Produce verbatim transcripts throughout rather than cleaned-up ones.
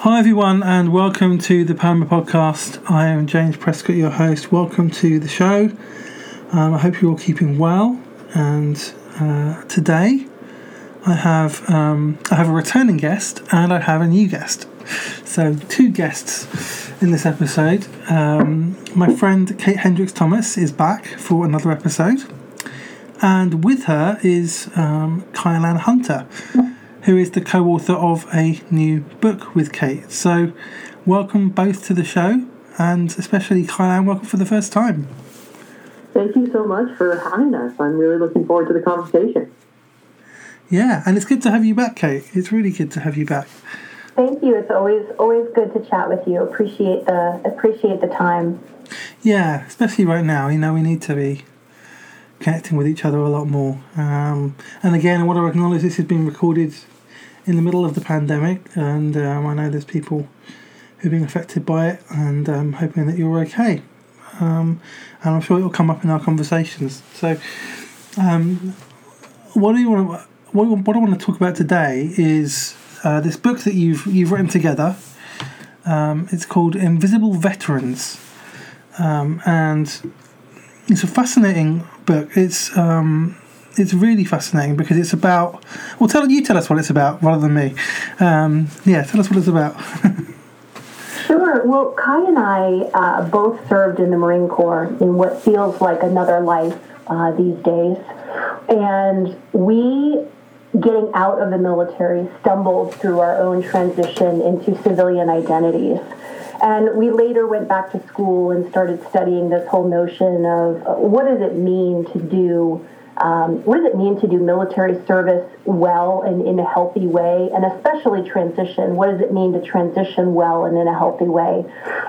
Hi everyone and welcome to the Poema Podcast. I am James Prescott, your host. Welcome to the show. Um, I hope you're all keeping well. And uh, today I have um, I have a returning guest and I have a new guest. So two guests in this episode. Um, my friend Kate Hendricks Thomas is back for another episode. And with her is um, Kyleanne Hunter, who is the co-author of a new book with Kate. So welcome both to the show, and especially Kyleanne, welcome for the first time. Thank you so much for having us. I'm really looking forward to the conversation. Yeah, and it's good to have you back, Kate. It's really good to have you back. Thank you. It's always always good to chat with you. Appreciate the appreciate the time. Yeah, especially right now. You know, we need to be connecting with each other a lot more. Um, and again, I want to acknowledge this has been recorded in the middle of the pandemic, and um, I know there's people who've been affected by it, and I'm um, hoping that you're okay. Um, and I'm sure it'll come up in our conversations. So, um, what do you want? To, what, what I want to talk about today is uh, this book that you've you've written together. Um, it's called Invisible Veterans, um, and it's a fascinating book. It's um, it's really fascinating because it's about. Well, tell you tell us what it's about rather than me. Um, yeah, tell us what it's about. Sure. Well, Kai and I uh, both served in the Marine Corps in what feels like another life uh, these days, and we, getting out of the military, stumbled through our own transition into civilian identities. And we later went back to school and started studying this whole notion of what does it mean to do, um, what does it mean to do military service well and in a healthy way, and especially transition. What does it mean to transition well and in a healthy way?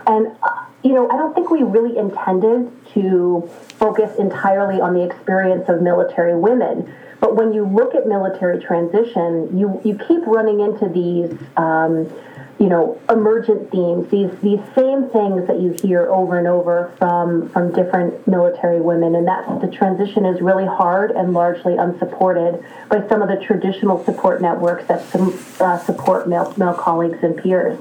And, uh, you know, I don't think we really intended to focus entirely on the experience of military women. But when you look at military transition, you, you keep running into these um, you know, emergent themes, these these same things that you hear over and over from, from different military women, and that the transition is really hard and largely unsupported by some of the traditional support networks that some, uh, support male, male colleagues and peers.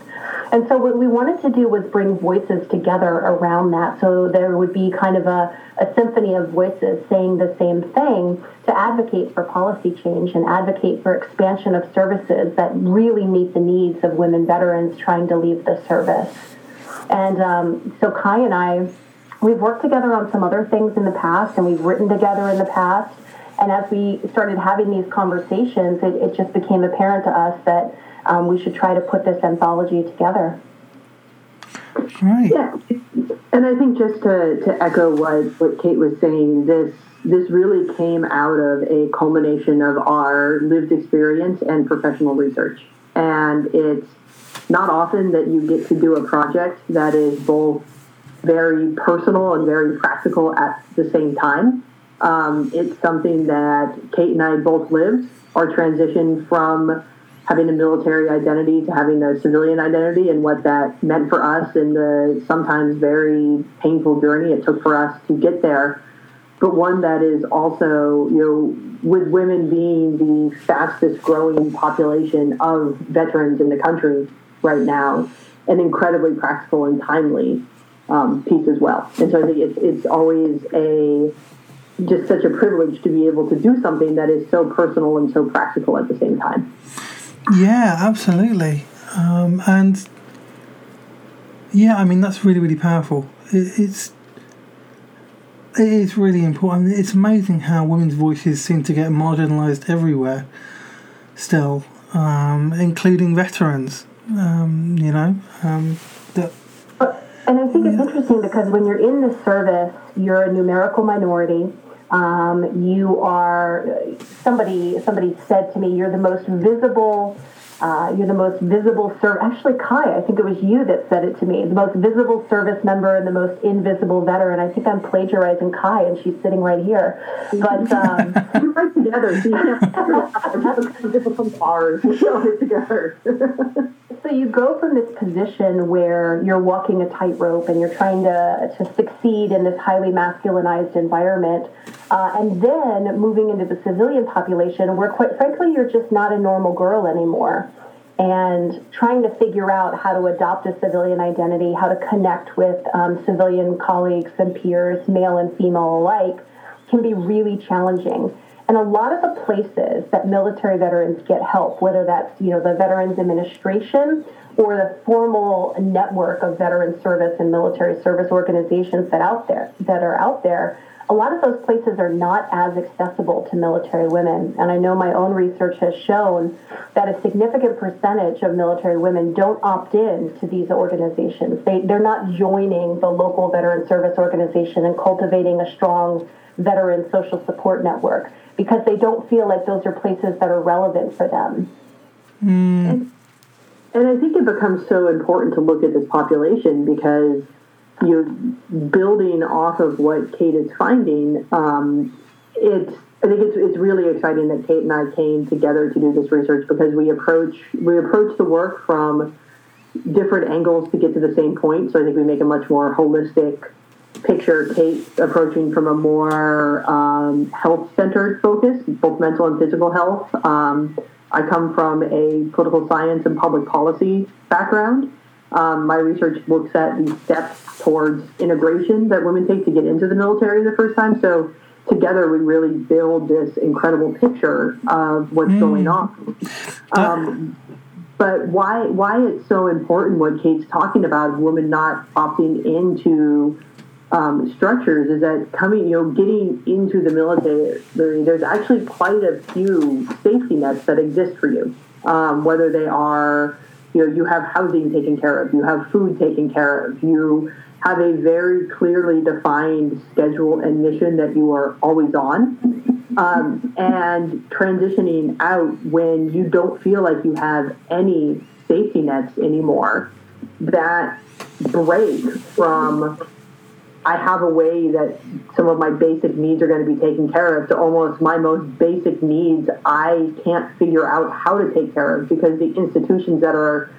And so what we wanted to do was bring voices together around that, so there would be kind of a, a symphony of voices saying the same thing to advocate for policy change and advocate for expansion of services that really meet the needs of women veterans trying to leave the service. And um, so Kai and I, we've worked together on some other things in the past, and we've written together in the past. And as we started having these conversations, it, it just became apparent to us that Um, we should try to put this anthology together. Right. Yeah, and I think just to, to echo what, what Kate was saying, this this really came out of a culmination of our lived experience and professional research. And it's not often that you get to do a project that is both very personal and very practical at the same time. Um, it's something that Kate and I both lived. Our transition from having a military identity to having a civilian identity, and what that meant for us, and the sometimes very painful journey it took for us to get there. But one that is also, you know, with women being the fastest growing population of veterans in the country right now, an incredibly practical and timely um, piece as well. And so I think it's, it's always a just such a privilege to be able to do something that is so personal and so practical at the same time. Yeah, absolutely. Um, and, yeah, I mean, that's really, really powerful. It, it's, it is really important. I mean, it's amazing how women's voices seem to get marginalised everywhere still, um, including veterans, um, you know. Um, that, and I think it's yeah. interesting because when you're in the service, you're a numerical minority. Um, you are, somebody somebody said to me, you're the most visible, uh, you're the most visible service, actually Kai, I think it was you that said it to me, the most visible service member and the most invisible veteran. I think I'm plagiarizing Kai, and she's sitting right here. But um, we're right together, so you know, difficult bars, we're always together. So you go from this position where you're walking a tightrope and you're trying to, to succeed in this highly masculinized environment, uh, and then moving into the civilian population where, quite frankly, you're just not a normal girl anymore. and trying to figure out how to adopt a civilian identity, how to connect with um, civilian colleagues and peers, male and female alike, can be really challenging. And a lot of the places that military veterans get help, whether that's, you know, the Veterans Administration or the formal network of veteran service and military service organizations that out there that are out there, a lot of those places are not as accessible to military women. And I know my own research has shown that a significant percentage of military women don't opt in to these organizations. They, they're not joining the local veteran service organization and cultivating a strong veteran social support network because they don't feel like those are places that are relevant for them. Mm. And, and I think it becomes so important to look at this population because you're building off of what Kate is finding. Um, it's I think it's it's really exciting that Kate and I came together to do this research because we approach we approach the work from different angles to get to the same point. So I think we make a much more holistic picture. Kate approaching from a more um, health-centered focus, both mental and physical health. Um, I come from a political science and public policy background. Um, my research looks at the steps towards integration that women take to get into the military the first time. So together we really build this incredible picture of what's mm. going on. Um, but why why it's so important what Kate's talking about, women not opting into um, structures, is that coming, you know, getting into the military, there's actually quite a few safety nets that exist for you, um, whether they are, you know, you have housing taken care of, you have food taken care of, you have a very clearly defined schedule and mission that you are always on, um, and transitioning out when you don't feel like you have any safety nets anymore, that break from, I have a way that some of my basic needs are going to be taken care of, to almost my most basic needs I can't figure out how to take care of because the institutions that are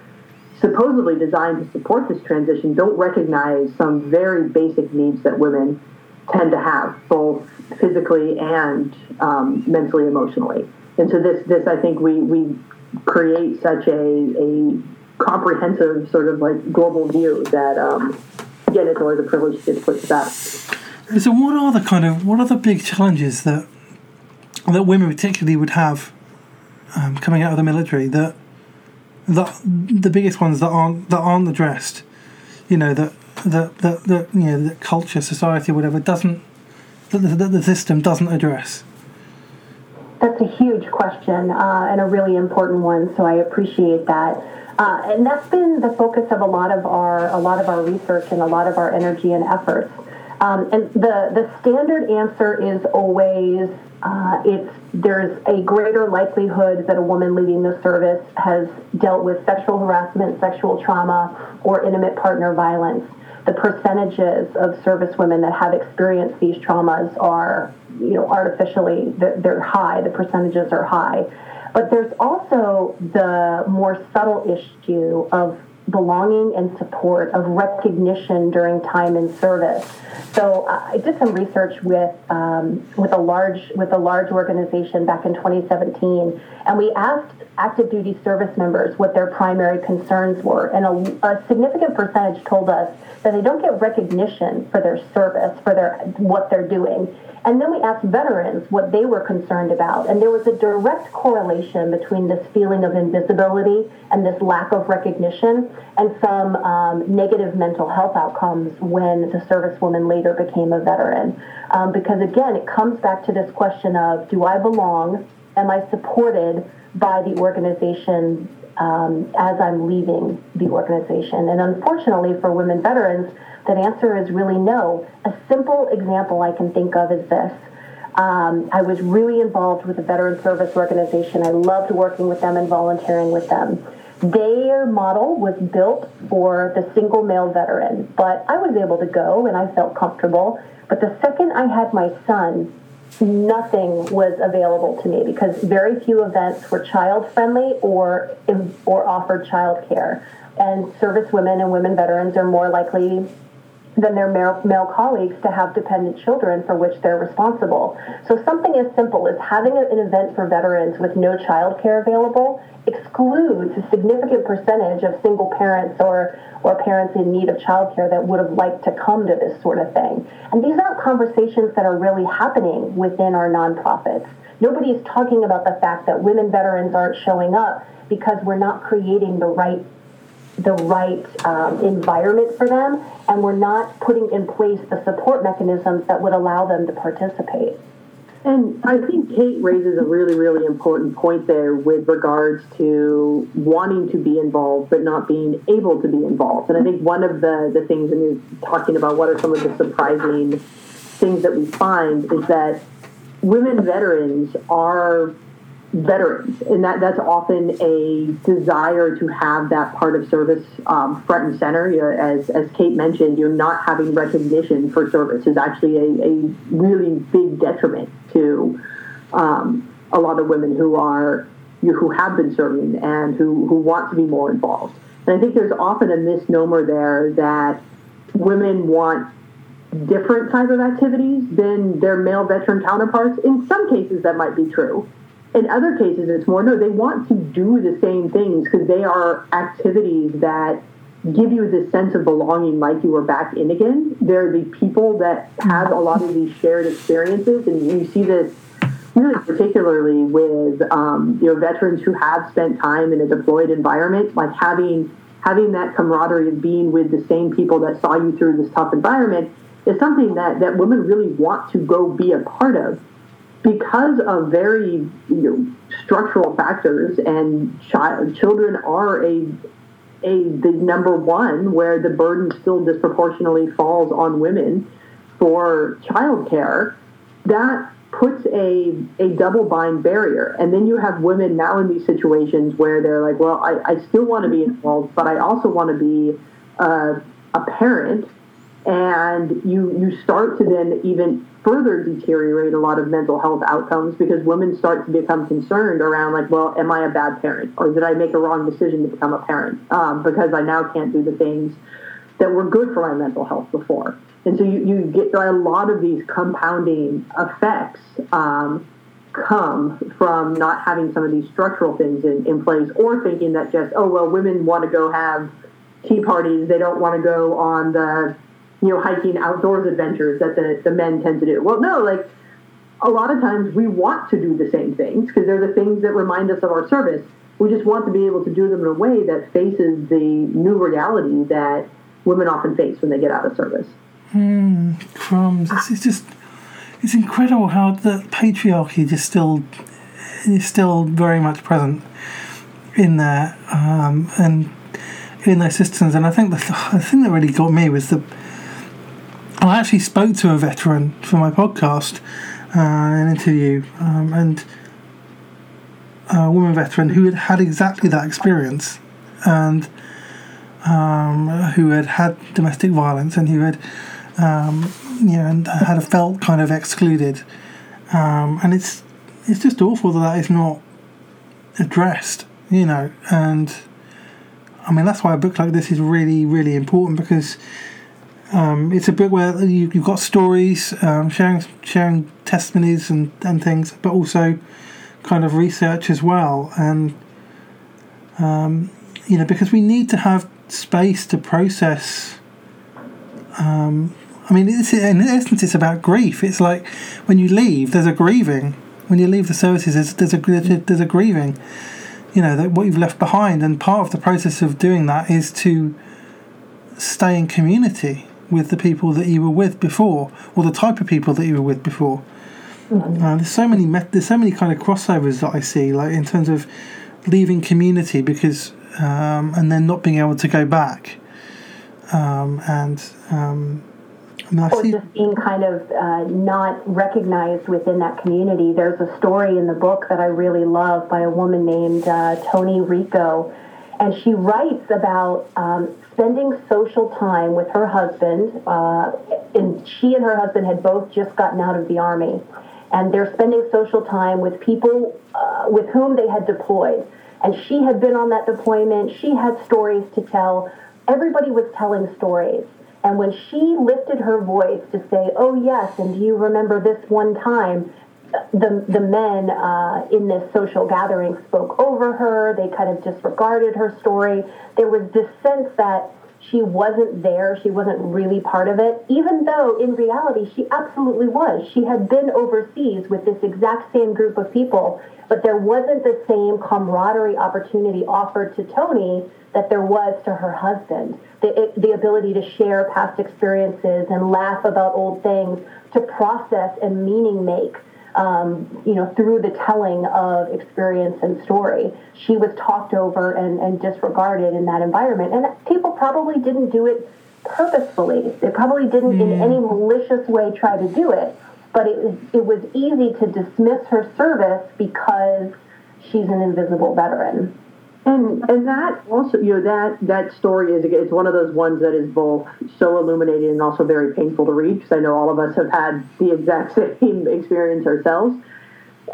supposedly designed to support this transition don't recognize some very basic needs that women tend to have, both physically and um, mentally, emotionally. And so this, this I think we, we create such a, a comprehensive sort of like global view that um, Again, it's always a privilege to put that. So, what are the kind of what are the big challenges that that women particularly would have um, coming out of the military? That the the biggest ones that aren't that aren't addressed. You know that that that, that you know that culture, society, whatever doesn't that the, that the system doesn't address. That's a huge question uh, and a really important one. So I appreciate that. Uh, and that's been the focus of a lot of our a lot of our research and a lot of our energy and efforts. Um, and the, the standard answer is always uh, it's there's a greater likelihood that a woman leading the service has dealt with sexual harassment, sexual trauma, or intimate partner violence. The percentages of service women that have experienced these traumas are, you know, artificially they're high. The percentages are high. But there's also the more subtle issue of belonging and support, of recognition during time in service. So I did some research with um, with a large with a large organization back in twenty seventeen, and we asked active duty service members what their primary concerns were, and a, a significant percentage told us that they don't get recognition for their service, for their what they're doing. And then we asked veterans what they were concerned about, and there was a direct correlation between this feeling of invisibility and this lack of recognition and some um, negative mental health outcomes when the servicewoman later became a veteran. Um, because, again, it comes back to this question of, do I belong? Am I supported by the organization um, as I'm leaving the organization? And unfortunately for women veterans, that answer is really no. A simple example I can think of is this. Um, I was really involved with a veteran service organization. I loved working with them and volunteering with them. Their model was built for the single male veteran, but I was able to go and I felt comfortable. But the second I had my son, nothing was available to me because very few events were child-friendly or, or offered child care. And service women and women veterans are more likely than their male, male colleagues to have dependent children for which they're responsible. So something as simple as having an event for veterans with no child care available excludes a significant percentage of single parents or, or parents in need of child care that would have liked to come to this sort of thing. And these aren't conversations that are really happening within our nonprofits. Nobody's talking about the fact that women veterans aren't showing up because we're not creating the right the right um, environment for them, and we're not putting in place the support mechanisms that would allow them to participate. And I think Kate raises a really, really important point there with regards to wanting to be involved but not being able to be involved. And I think one of the, the things, and you're talking about what are some of the surprising things that we find, is that women veterans are veterans, and that that's often a desire to have that part of service um, front and center. You know, as as Kate mentioned, you're not having recognition for service is actually a, a really big detriment to um, a lot of women who are you know, who have been serving and who, who want to be more involved. And I think there's often a misnomer there that women want different type of activities than their male veteran counterparts. In some cases, that might be true. In other cases, it's more, no, they want to do the same things because they are activities that give you this sense of belonging, like you were back in again. They're the people that have a lot of these shared experiences, and you see this really particularly with um, you know, veterans who have spent time in a deployed environment, like having having that camaraderie of being with the same people that saw you through this tough environment is something that, that women really want to go be a part of. Because of very you know, structural factors, and child, children are a a the number one where the burden still disproportionately falls on women for childcare, that puts a a double bind barrier. And then you have women now in these situations where they're like, well, I, I still want to be involved, but I also want to be uh, a parent. And you you start to then even further deteriorate a lot of mental health outcomes, because women start to become concerned around, like, well, am I a bad parent? Or did I make a wrong decision to become a parent? Um, because I now can't do the things that were good for my mental health before. And so you, you get a lot of these compounding effects um, come from not having some of these structural things in, in place, or thinking that just, oh, well, women want to go have tea parties. They don't want to go on the you know, hiking outdoors adventures that the, the men tend to do. Well, no, like, a lot of times we want to do the same things because they're the things that remind us of our service. We just want to be able to do them in a way that faces the new reality that women often face when they get out of service. Hmm, crumbs. It's, it's just, it's incredible how the patriarchy just still, is still very much present in there um, and in their systems. And I think the, the thing that really got me was the, I actually spoke to a veteran for my podcast, uh, an interview, um, and a woman veteran who had had exactly that experience, and um, who had had domestic violence, and who had, um, you know, and had felt kind of excluded, um, and it's it's just awful that that is not addressed, you know, and I mean that's why a book like this is really, really important, because. Um, it's a book where you, you've got stories, um, sharing sharing testimonies and, and things, but also kind of research as well. And, um, you know, because we need to have space to process. Um, I mean, it's, in essence, it's about grief. It's like when you leave, there's a grieving. When you leave the services, there's, there's, a, there's a grieving, you know, that what you've left behind. And part of the process of doing that is to stay in community with the people that you were with before, or the type of people that you were with before. Mm-hmm. Uh, there's so many met- there's so many kind of crossovers that I see, like in terms of leaving community because um, and then not being able to go back, um, and, um, and I or see- just being kind of uh, not recognized within that community. There's a story in the book that I really love by a woman named uh, Toni Rico, and she writes about um, spending social time with her husband, uh, and she and her husband had both just gotten out of the Army, and they're spending social time with people uh, with whom they had deployed, and she had been on that deployment, she had stories to tell, everybody was telling stories, And when she lifted her voice to say, oh, yes, and do you remember this one time, the the men uh, in this social gathering spoke over her. They kind of disregarded her story. There was this sense that she wasn't there. She wasn't really part of it, even though in reality she absolutely was. She had been overseas with this exact same group of people, but there wasn't the same camaraderie opportunity offered to Toni that there was to her husband. The, the ability to share past experiences and laugh about old things, to process and meaning make, um, you know, through the telling of experience and story. She was talked over and, and disregarded in that environment. And people probably didn't do it purposefully. They probably didn't mm. in any malicious way try to do it. But it was, it was easy to dismiss her service because she's an invisible veteran. And and that also, you know, that, that story is, it's one of those ones that is both so illuminating and also very painful to read, because I know all of us have had the exact same experience ourselves.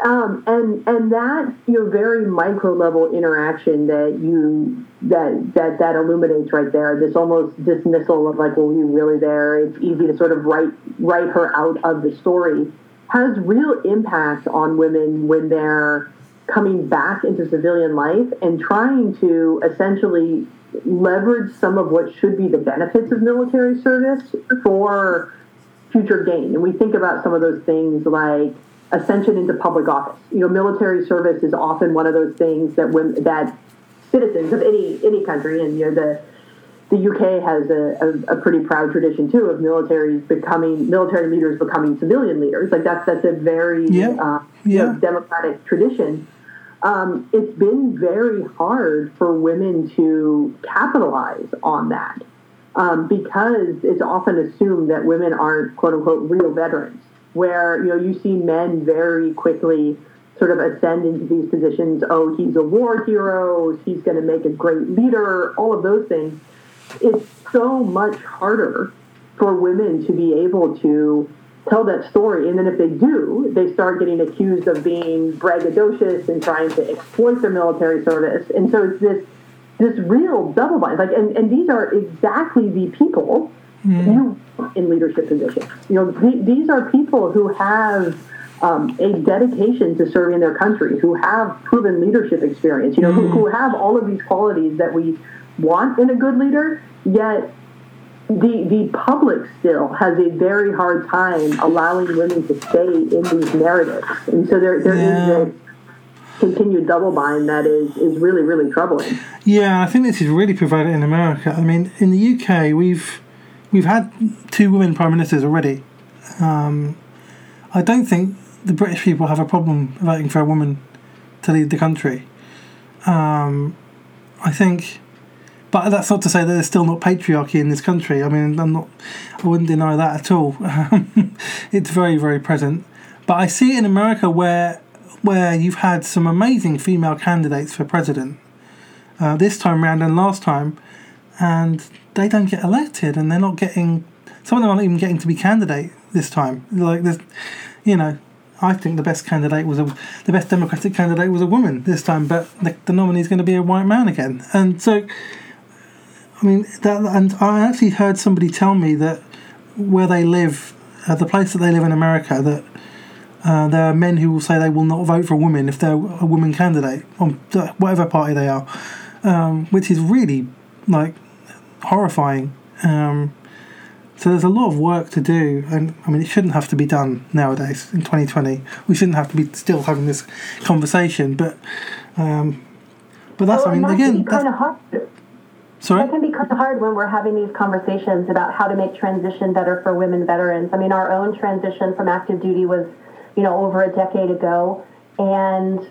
Um, and and that, you know, very micro level interaction that you that that that illuminates right there. This almost dismissal of like, well, you really there? It's easy to sort of write write her out of the story, has real impact on women when they're coming back into civilian life and trying to essentially leverage some of what should be the benefits of military service for future gain. And we think about some of those things like ascension into public office. You know, military service is often one of those things that when, that citizens of any any country, and you know, the the U K has a, a, a pretty proud tradition too of militaries becoming military leaders becoming civilian leaders. Like that's that's a very yeah. Uh, yeah. You know, democratic tradition. Um, it's been very hard for women to capitalize on that um, because it's often assumed that women aren't, quote unquote, real veterans, where, you know, you see men very quickly sort of ascend into these positions. Oh, he's a war hero. He's going to make a great leader, all of those things. It's so much harder for women to be able to tell that story. And then if they do, they start getting accused of being braggadocious and trying to exploit their military service. And so it's this this real double bind. Like, and, and these are exactly the people mm-hmm. you want in leadership positions. You know, th- these are people who have um, a dedication to serving their country, who have proven leadership experience. You know, mm-hmm. who, who have all of these qualities that we want in a good leader, yet the the public still has a very hard time allowing women to stay in these narratives. And so there there yeah. is a continued double bind that is, is really, really troubling. Yeah, I think this is really prevalent in America. I mean, in the U K, we've we've had two women prime ministers already. Um, I don't think the British people have a problem voting for a woman to lead the country. Um, I think... But that's not to say that there's still not patriarchy in this country. I mean, I'm not, I wouldn't deny that at all. It's very, very present. But I see it in America where where you've had some amazing female candidates for president uh, this time round and last time, and they don't get elected, and they're not getting, some of them aren't even getting to be candidate this time. Like, there's, you know, I think the best candidate was a, the best Democratic candidate was a woman this time, but the, the nominee is going to be a white man again, and so. I mean, that, and I actually heard somebody tell me that where they live, uh, the place that they live in America, that uh, there are men who will say they will not vote for a woman if they're a woman candidate, on whatever party they are, um, which is really, like, horrifying. Um, so there's a lot of work to do, and, I mean, it shouldn't have to be done nowadays, in twenty twenty. We shouldn't have to be still having this conversation, but, um, but that's, well, I mean, again... That's, Sorry? That can be kind of hard when we're having these conversations about how to make transition better for women veterans. I mean, our own transition from active duty was, you know, over a decade ago, and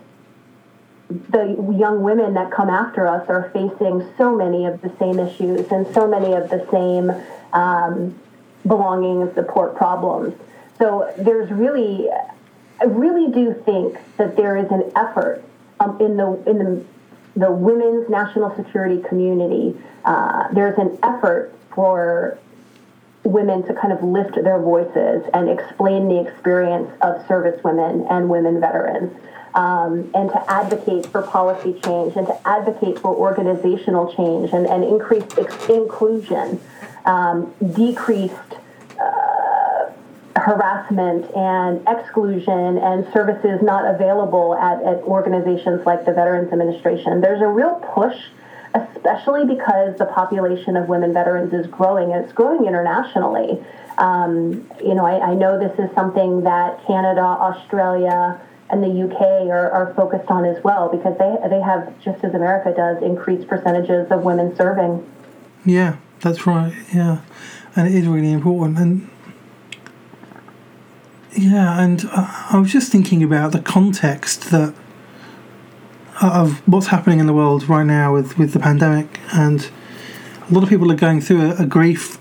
the young women that come after us are facing so many of the same issues and so many of the same um, belonging and support problems. So there's really, I really do think that there is an effort um, in the in the the women's national security community, uh, there's an effort for women to kind of lift their voices and explain the experience of service women and women veterans, um, and to advocate for policy change and to advocate for organizational change and, and increased ex- inclusion. um, decreased uh, harassment and exclusion and services not available at, at organizations like the Veterans Administration. There's a real push, especially because the population of women veterans is growing, and it's growing internationally. Um, you know, I, I know this is something that Canada, Australia, and the U K are, are focused on as well, because they they have, just as America does, increased percentages of women serving. Yeah, that's right. Yeah, and it is really important. And yeah, and I, I was just thinking about the context that of what's happening in the world right now with, with the pandemic, and a lot of people are going through a, a grief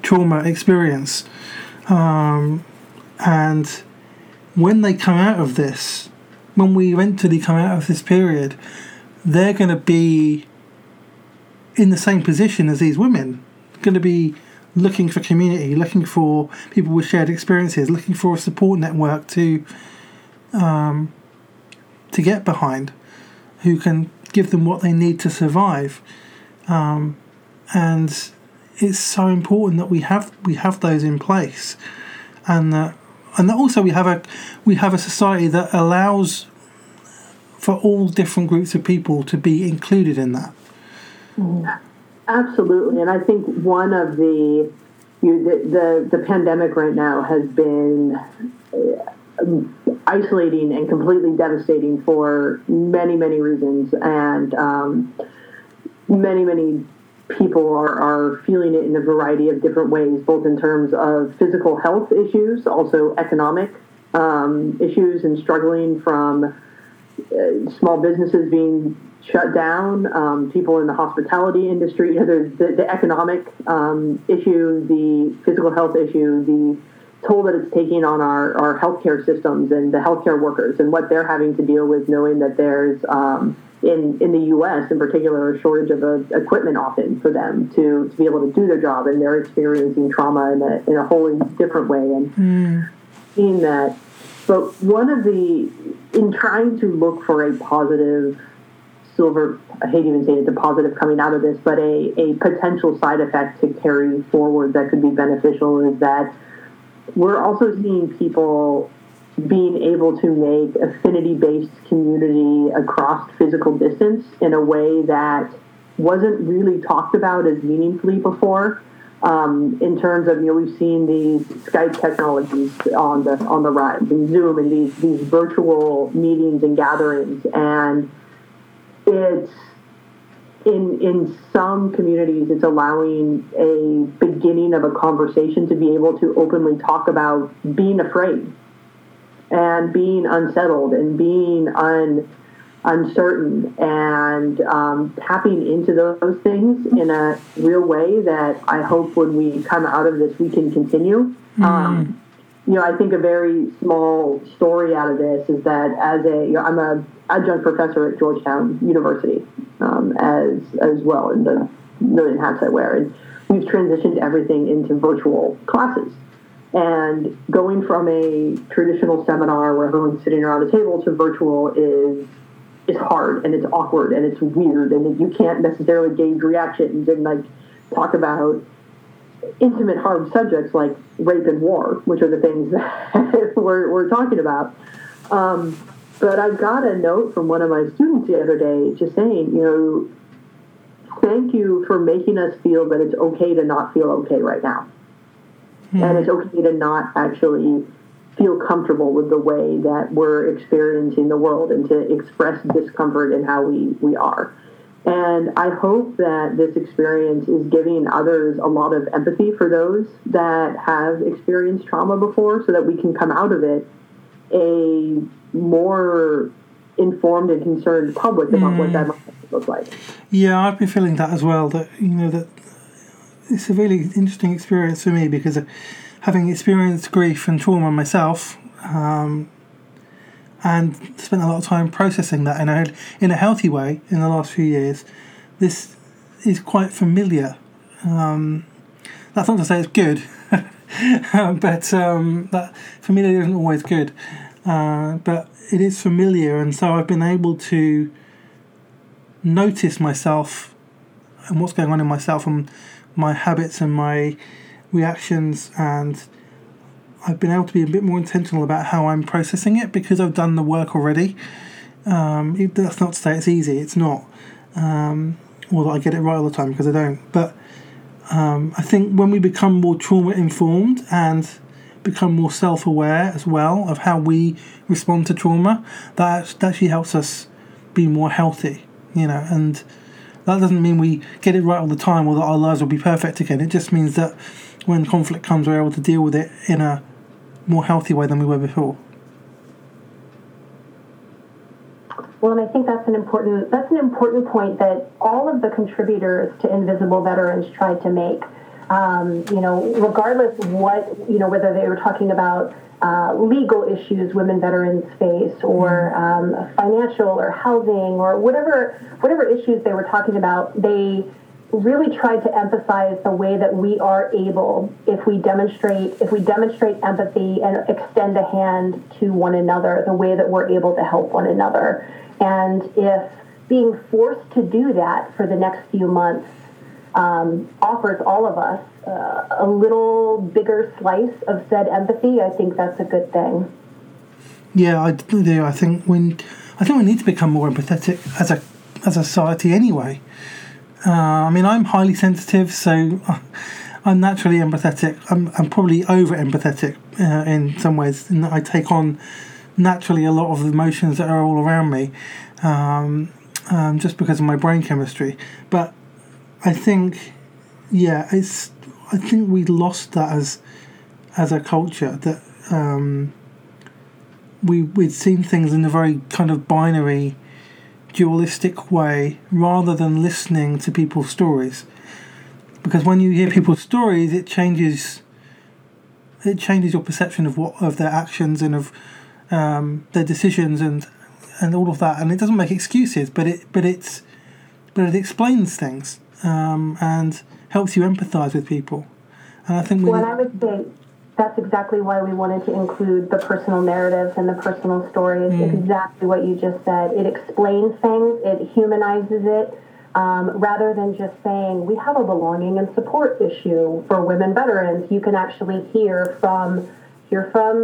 trauma experience, um, and when they come out of this, when we eventually come out of this period, they're going to be in the same position as these women, going to be looking for community, looking for people with shared experiences, looking for a support network to um, to get behind, who can give them what they need to survive. Um, and it's so important that we have we have those in place, and that. Uh, And also we have a we have a society that allows for all different groups of people to be included in that. Absolutely, and I think one of the you know, the, the the pandemic right now has been isolating and completely devastating for many many reasons, and um, many many. people are, are feeling it in a variety of different ways, both in terms of physical health issues, also economic um, issues, and struggling from uh, small businesses being shut down, um, people in the hospitality industry, you know, the, the economic um, issue, the physical health issue, the toll that it's taking on our, our healthcare systems and the healthcare workers and what they're having to deal with, knowing that there's... Um, In, in the U S in particular, a shortage of uh, equipment often for them to, to be able to do their job, and they're experiencing trauma in a, in a wholly different way and mm. seeing that. But one of the, in trying to look for a positive silver, I hate even saying it's a positive coming out of this, but a, a potential side effect to carry forward that could be beneficial is that we're also seeing people being able to make affinity-based community across physical distance in a way that wasn't really talked about as meaningfully before. Um, in terms of, you know, we've seen these Skype technologies on the on the rise, and Zoom, and these these virtual meetings and gatherings, and it's in in some communities, it's allowing a beginning of a conversation to be able to openly talk about being afraid, and being unsettled, and being un, uncertain, and um, tapping into those things in a real way that I hope when we come out of this we can continue. Mm-hmm. Um, you know, I think a very small story out of this is that as a, you know, I'm a adjunct professor at Georgetown University um, as as well in the million hats I wear, and we've transitioned everything into virtual classes. And going from a traditional seminar where everyone's sitting around a table to virtual is is hard, and it's awkward, and it's weird, and you can't necessarily gauge reactions and like talk about intimate, hard subjects like rape and war, which are the things that we're we're talking about. Um, but I got a note from one of my students the other day just saying, you know, thank you for making us feel that it's okay to not feel okay right now. And it's okay to not actually feel comfortable with the way that we're experiencing the world, and to express discomfort in how we, we are. And I hope that this experience is giving others a lot of empathy for those that have experienced trauma before, so that we can come out of it a more informed and concerned public about mm. what that might look like. Yeah, I've been feeling that as well, that, you know, that it's a really interesting experience for me, because having experienced grief and trauma myself, um, and spent a lot of time processing that in a, in a healthy way in the last few years, this is quite familiar. Um, that's not to say it's good, but um, that familiar isn't always good. Uh, but it is familiar, and so I've been able to notice myself and what's going on in myself and my habits and my reactions, and I've been able to be a bit more intentional about how I'm processing it because I've done the work already. Um, it, that's not to say it's easy, it's not, um, or that I get it right all the time, because I don't. But um, I think when we become more trauma-informed and become more self-aware as well of how we respond to trauma, that, that actually helps us be more healthy, you know, and that doesn't mean we get it right all the time or that our lives will be perfect again. It just means that when conflict comes, we're able to deal with it in a more healthy way than we were before. Well, and I think that's an important that's an important point that all of the contributors to Invisible Veterans tried to make. Um, you know, regardless what, you know, whether they were talking about uh, legal issues women veterans face, or um, financial or housing or whatever whatever issues they were talking about, they really tried to emphasize the way that we are able, if we demonstrate if we demonstrate empathy and extend a hand to one another, the way that we're able to help one another. And if being forced to do that for the next few months Um, offers all of us uh, a little bigger slice of said empathy, I think that's a good thing. Yeah, I do. I think we, I think we need to become more empathetic as a as a society anyway. Uh, I mean, I'm highly sensitive, so I'm naturally empathetic. I'm, I'm probably over-empathetic uh, in some ways, in that I take on naturally a lot of the emotions that are all around me, um, um, just because of my brain chemistry. But I think, yeah, it's. I think we lost that as, as a culture, that um, we we'd seen things in a very kind of binary, dualistic way, rather than listening to people's stories. Because when you hear people's stories, it changes. It changes your perception of what of their actions and of um, their decisions and and all of that, and it doesn't make excuses, but it but it's but it explains things. Um, and helps you empathize with people. And I think we... Well, and I would say that's exactly why we wanted to include the personal narratives and the personal stories. Mm. It's exactly what you just said. It explains things, it humanizes it, um, rather than just saying, we have a belonging and support issue for women veterans. You can actually hear from, hear from,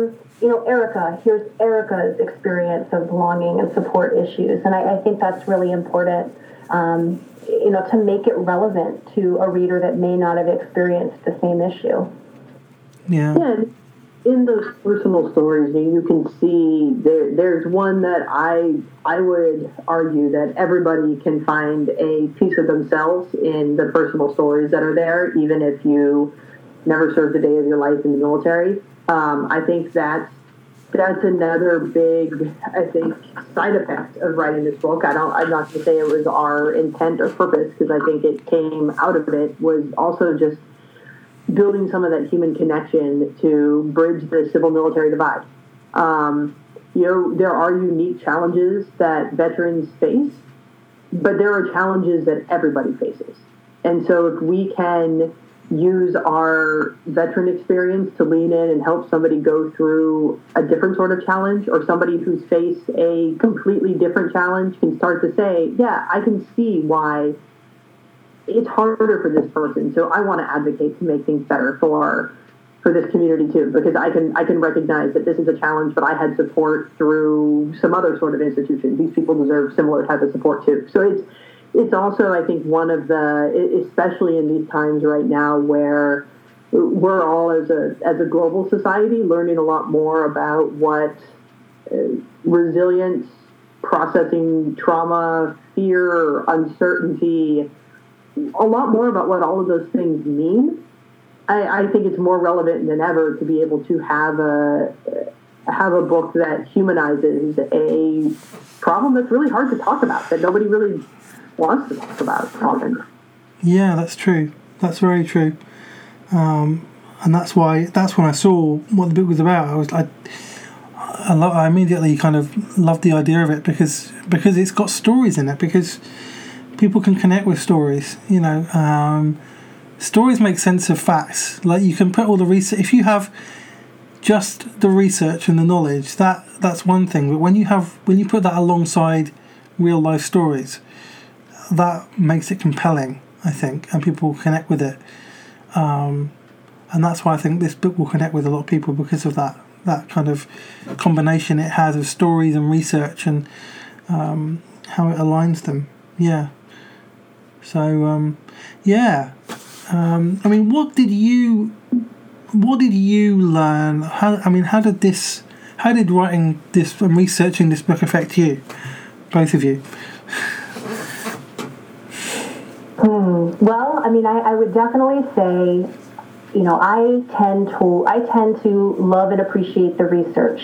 you know, Erica. Here's Erica's experience of belonging and support issues. And I, I think that's really important. Um, you know, to make it relevant to a reader that may not have experienced the same issue. Yeah. And in those personal stories, you can see there, there's one that I I would argue that everybody can find a piece of themselves in the personal stories that are there, even if you never served a day of your life in the military. Um, I think that's That's another big, I think, side effect of writing this book. I don't, I'm not going to say it was our intent or purpose, because I think it came out of it, was also just building some of that human connection to bridge the civil-military divide. Um, you know, there are unique challenges that veterans face, but there are challenges that everybody faces. And so if we can use our veteran experience to lean in and help somebody go through a different sort of challenge, or somebody who's faced a completely different challenge can start to say, yeah, I can see why it's harder for this person. So I want to advocate to make things better for for this community too, because I can I can recognize that this is a challenge, but I had support through some other sort of institution. These people deserve similar type of support too. So it's It's also, I think, one of the, especially in these times right now where we're all as a as a global society learning a lot more about what resilience, processing trauma, fear, uncertainty, a lot more about what all of those things mean. I, I think it's more relevant than ever to be able to have a have a book that humanizes a problem that's really hard to talk about, that nobody really wants to talk about often. Yeah, that's true. That's very true. Um, and that's why, that's when I saw what the book was about. I was I, I, lo- I immediately kind of loved the idea of it because because it's got stories in it, because people can connect with stories. You know, um, stories make sense of facts. Like, you can put all the research, if you have just the research and the knowledge, that that's one thing. But when you have when you put that alongside real life stories, that makes it compelling. I think, and people connect with it. Um, and that's why I think this book will connect with a lot of people, because of that that kind of combination it has of stories and research and um, how it aligns them. Yeah. So, um, yeah. Um, I mean, what did you... What did you learn? How I mean, how did this, how did writing this and researching this book affect you, both of you? Hmm. Well, I mean, I, I would definitely say, you know, I tend to I tend to love and appreciate the research.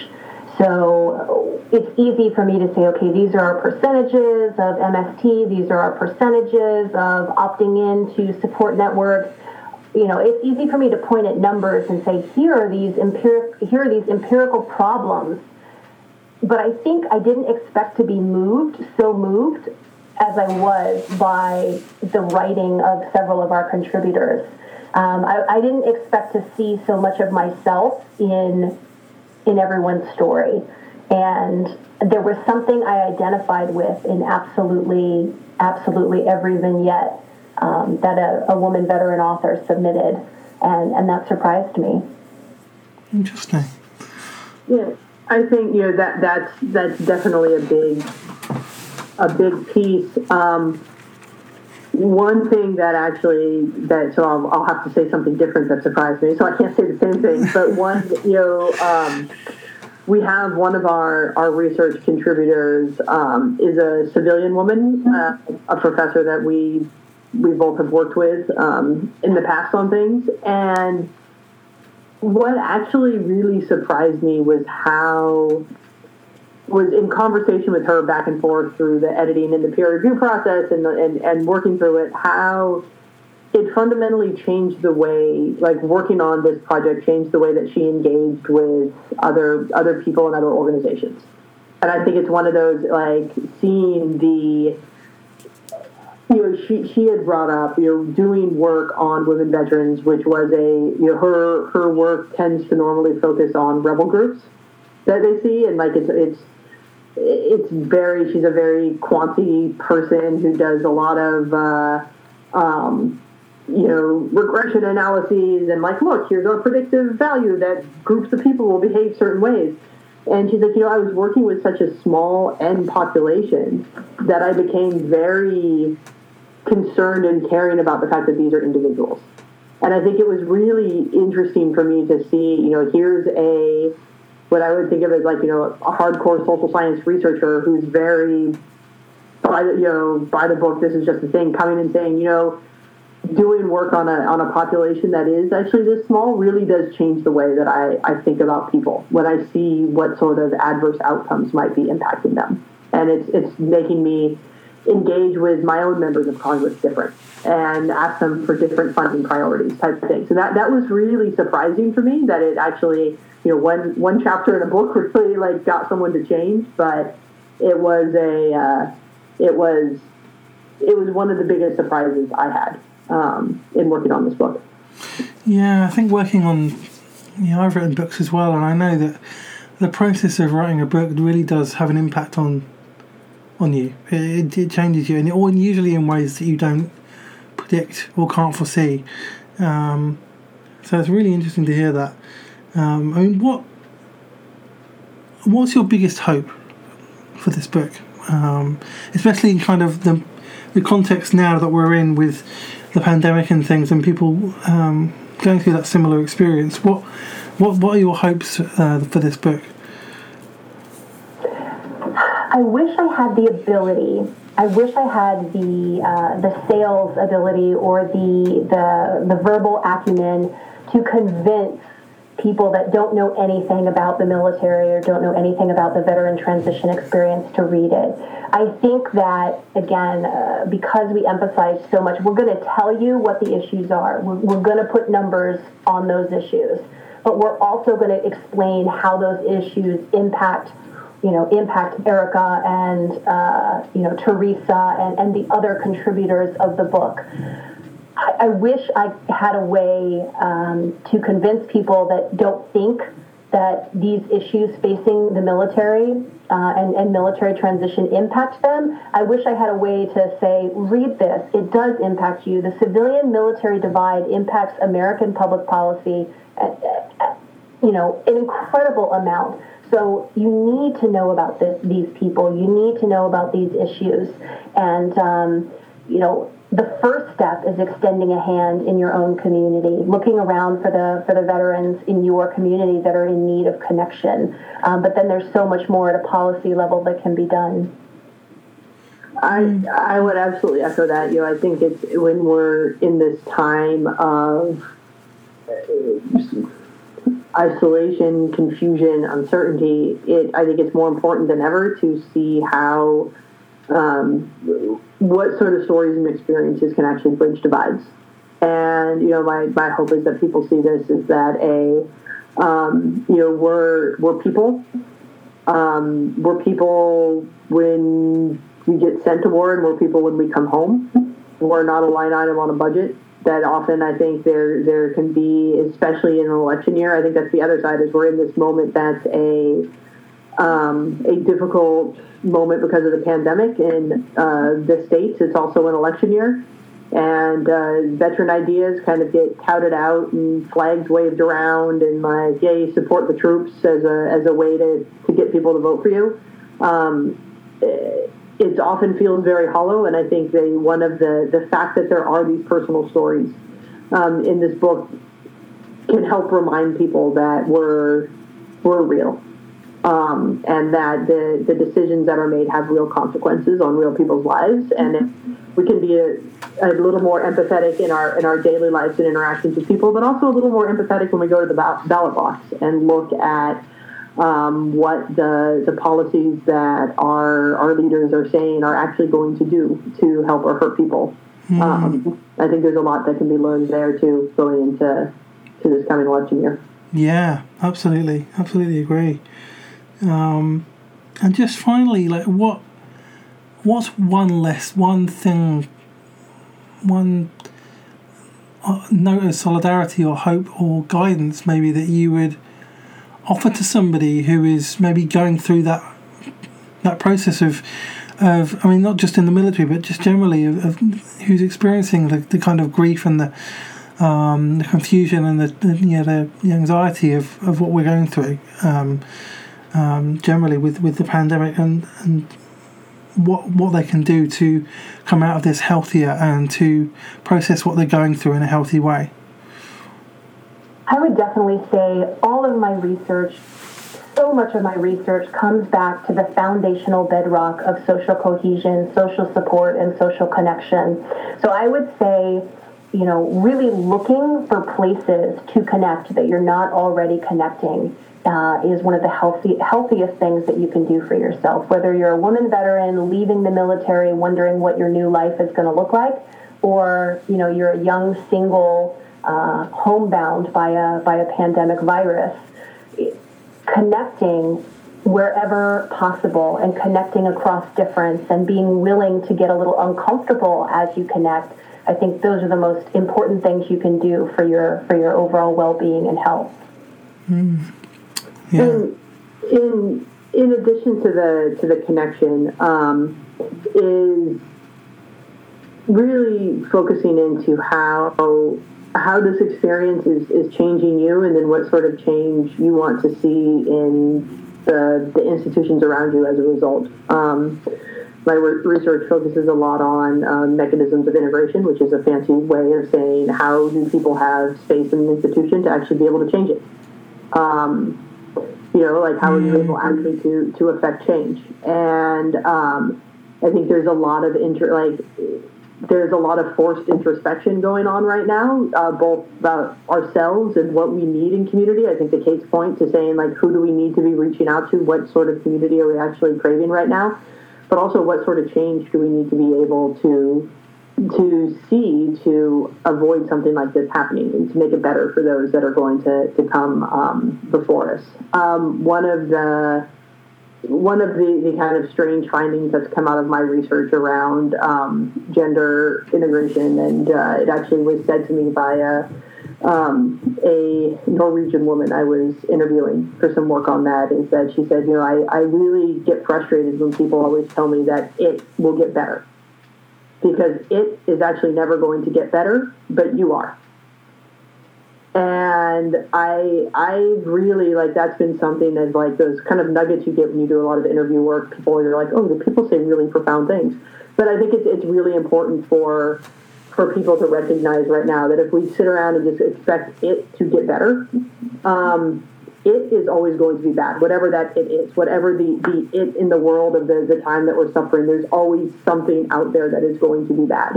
So it's easy for me to say, okay, these are our percentages of M S T, these are our percentages of opting in to support networks. You know, it's easy for me to point at numbers and say, here are these empiric, here are these empirical problems. But I think I didn't expect to be moved, so moved as I was by the writing of several of our contributors. Um, I, I didn't expect to see so much of myself in in everyone's story. And there was something I identified with in absolutely, absolutely every vignette Um, that a, a woman veteran author submitted, and, and that surprised me. Interesting. Yeah, I think you know that that's that's definitely a big a big piece. Um, one thing that actually that so I'll, I'll have to say something different that surprised me. So I can't say the same thing, but one you know. Um, We have one of our, our research contributors um, is a civilian woman, uh, a professor that we we both have worked with um, in the past on things. And what actually really surprised me was how, was in conversation with her back and forth through the editing and the peer review process and the, and, and working through it, how it fundamentally changed the way, like working on this project changed the way that she engaged with other other people and other organizations. And I think it's one of those, like, seeing the, you know, she, she had brought up, you know, doing work on women veterans, which was a, you know, her her work tends to normally focus on rebel groups that they see, and, like, it's it's, it's very, she's a very quantity person who does a lot of, uh, um, you know, regression analyses and, like, look, here's our predictive value that groups of people will behave certain ways. And she's like, you know, I was working with such a small N population that I became very concerned and caring about the fact that these are individuals. And I think it was really interesting for me to see, you know, here's a, what I would think of as, like, you know, a hardcore social science researcher who's very, by the, you know, by the book, this is just a thing, coming and saying, you know, doing work on a on a population that is actually this small really does change the way that I, I think about people when I see what sort of adverse outcomes might be impacting them. And it's it's making me engage with my own members of Congress different and ask them for different funding priorities type of thing. So that, that was really surprising for me that it actually, you know, one one chapter in a book really, like, got someone to change, but it was a uh, it was it was one of the biggest surprises I had. Um, in working on this book. Yeah, I think working on, you know, I've written books as well, and I know that the process of writing a book really does have an impact on on you. It, it changes you, and, it, and usually in ways that you don't predict or can't foresee. Um, so it's really interesting to hear that. Um, I mean, what what's your biggest hope for this book, um, especially in kind of the the context now that we're in with the pandemic and things, and people um, going through that similar experience? What, what, what are your hopes uh, for this book? I wish I had the ability. I wish I had the uh, the sales ability or the the the verbal acumen to convince people that don't know anything about the military or don't know anything about the veteran transition experience to read it. I think that, again, uh, because we emphasize so much, we're going to tell you what the issues are. We're, we're going to put numbers on those issues, but we're also going to explain how those issues impact, you know, impact Erica and, uh, you know, Teresa and, and the other contributors of the book. I wish I had a way um, to convince people that don't think that these issues facing the military uh, and, and military transition impact them. I wish I had a way to say, read this. It does impact you. The civilian-military divide impacts American public policy at, at, you know, an incredible amount. So you need to know about this, these people. You need to know about these issues. And, um, you know, the first step is extending a hand in your own community, looking around for the for the veterans in your community that are in need of connection. Um, but then there's so much more at a policy level that can be done. I I would absolutely echo that. You know, I think it's when we're in this time of isolation, confusion, uncertainty, it I think it's more important than ever to see how um, what sort of stories and experiences can actually bridge divides. And, you know, my, my hope is that people see this is that a, um, you know, we're, we're people, um, we're people when we get sent to war, and we're people when we come home. We're not a line item on a budget. That often I think there, there can be, especially in an election year, I think that's the other side, is we're in this moment that's a, Um, a difficult moment because of the pandemic in uh, the States. It's also an election year, and uh, veteran ideas kind of get touted out and flags waved around, and like, yay, support the troops as a as a way to, to get people to vote for you. Um, it often feels very hollow, and I think the one of the, the fact that there are these personal stories um, in this book can help remind people that we're we're real. Um, and that the, the decisions that are made have real consequences on real people's lives, and if we can be a, a little more empathetic in our in our daily lives and interactions with people, but also a little more empathetic when we go to the ballot box and look at um, what the the policies that our our leaders are saying are actually going to do to help or hurt people. Mm. Um, I think there's a lot that can be learned there too, going into to this coming election year. Yeah, absolutely, absolutely agree. Um, and just finally, like, what, what's one less, one thing, one note of solidarity or hope or guidance maybe that you would offer to somebody who is maybe going through that that process of, of I mean, not just in the military, but just generally of, of who's experiencing the, the kind of grief and the um, the confusion and the, the you know the anxiety of, of what we're going through. Um, Um, generally with, with the pandemic and, and what what they can do to come out of this healthier and to process what they're going through in a healthy way? I would definitely say all of my research, so much of my research comes back to the foundational bedrock of social cohesion, social support, and social connection. So I would say, you know, really looking for places to connect that you're not already connecting Uh, is one of the healthy, healthiest things that you can do for yourself. Whether you're a woman veteran leaving the military, wondering what your new life is going to look like, or you know you're a young single, uh, homebound by a by a pandemic virus, connecting wherever possible and connecting across difference and being willing to get a little uncomfortable as you connect. I think those are the most important things you can do for your for your overall well-being and health. Mm. Yeah. And in in addition to the to the connection, um, is really focusing into how how this experience is, is changing you, and then what sort of change you want to see in the the institutions around you as a result. Um, my research focuses a lot on um, mechanisms of integration, which is a fancy way of saying how do people have space in an institution to actually be able to change it. Um, You know, like how are you able actually to, to affect change? And um, I think there's a lot of inter- like there's a lot of forced introspection going on right now, uh, both about ourselves and what we need in community. I think the Kate's point to saying like who do we need to be reaching out to? What sort of community are we actually craving right now? But also what sort of change do we need to be able to to see to avoid something like this happening and to make it better for those that are going to, to come um, before us. Um, one of the one of the, the kind of strange findings that's come out of my research around um, gender integration, and uh, it actually was said to me by a, um, a Norwegian woman I was interviewing for some work on that, is that she said, you know, I, I really get frustrated when people always tell me that it will get better, because it is actually never going to get better, but you are. And I I really, like, that's been something that, like, those kind of nuggets you get when you do a lot of interview work. People are like, oh, the people say really profound things. But I think it's, it's really important for for people to recognize right now that if we sit around and just expect it to get better, um, it is always going to be bad, whatever that it is, whatever the, the it in the world of the, the time that we're suffering, there's always something out there that is going to be bad.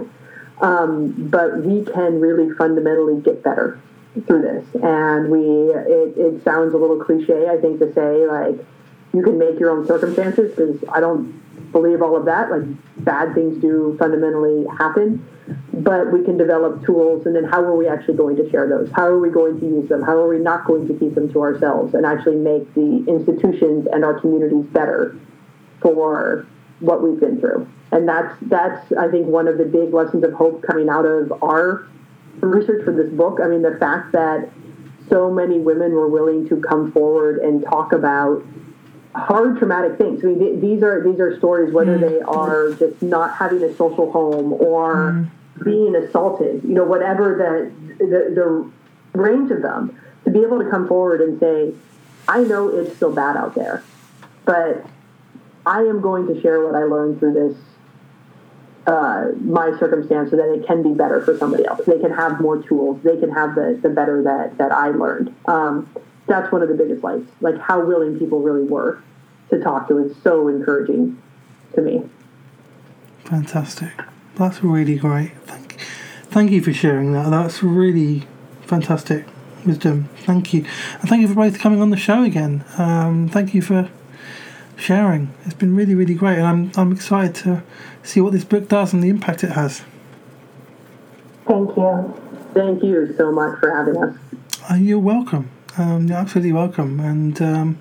Um, but we can really fundamentally get better through this. And we, it, it sounds a little cliche, I think, to say, like, you can make your own circumstances, because I don't believe all of that. Like, bad things do fundamentally happen, but we can develop tools. And then how are we actually going to share those? How are we going to use them? How are we not going to keep them to ourselves and actually make the institutions and our communities better for what we've been through? And that's, that's, I think, one of the big lessons of hope coming out of our research for this book. I mean, the fact that so many women were willing to come forward and talk about hard traumatic things. I mean, th- these are these are stories, whether mm. they are just not having a social home or mm. being assaulted, you know, whatever the, the the range of them, to be able to come forward and say, I know it's still bad out there, but I am going to share what I learned through this Uh, my circumstance, so that it can be better for somebody else. They can have more tools. They can have the, the better that, that I learned. Um, that's one of the biggest lights, like how willing people really were to talk to. It's so encouraging to me. Fantastic. That's really great. Thank, thank you for sharing that. That's really fantastic wisdom. Thank you. And thank you for both coming on the show again. Um, thank you for sharing. It's been really, really great, and I'm I'm excited to see what this book does and the impact it has. Thank you. Thank you so much for having us. Uh, you're welcome. Um, you're absolutely welcome. And um,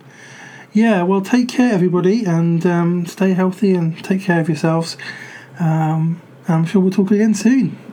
yeah, well, take care, everybody, and um, stay healthy and take care of yourselves. Um, I'm sure we'll talk again soon.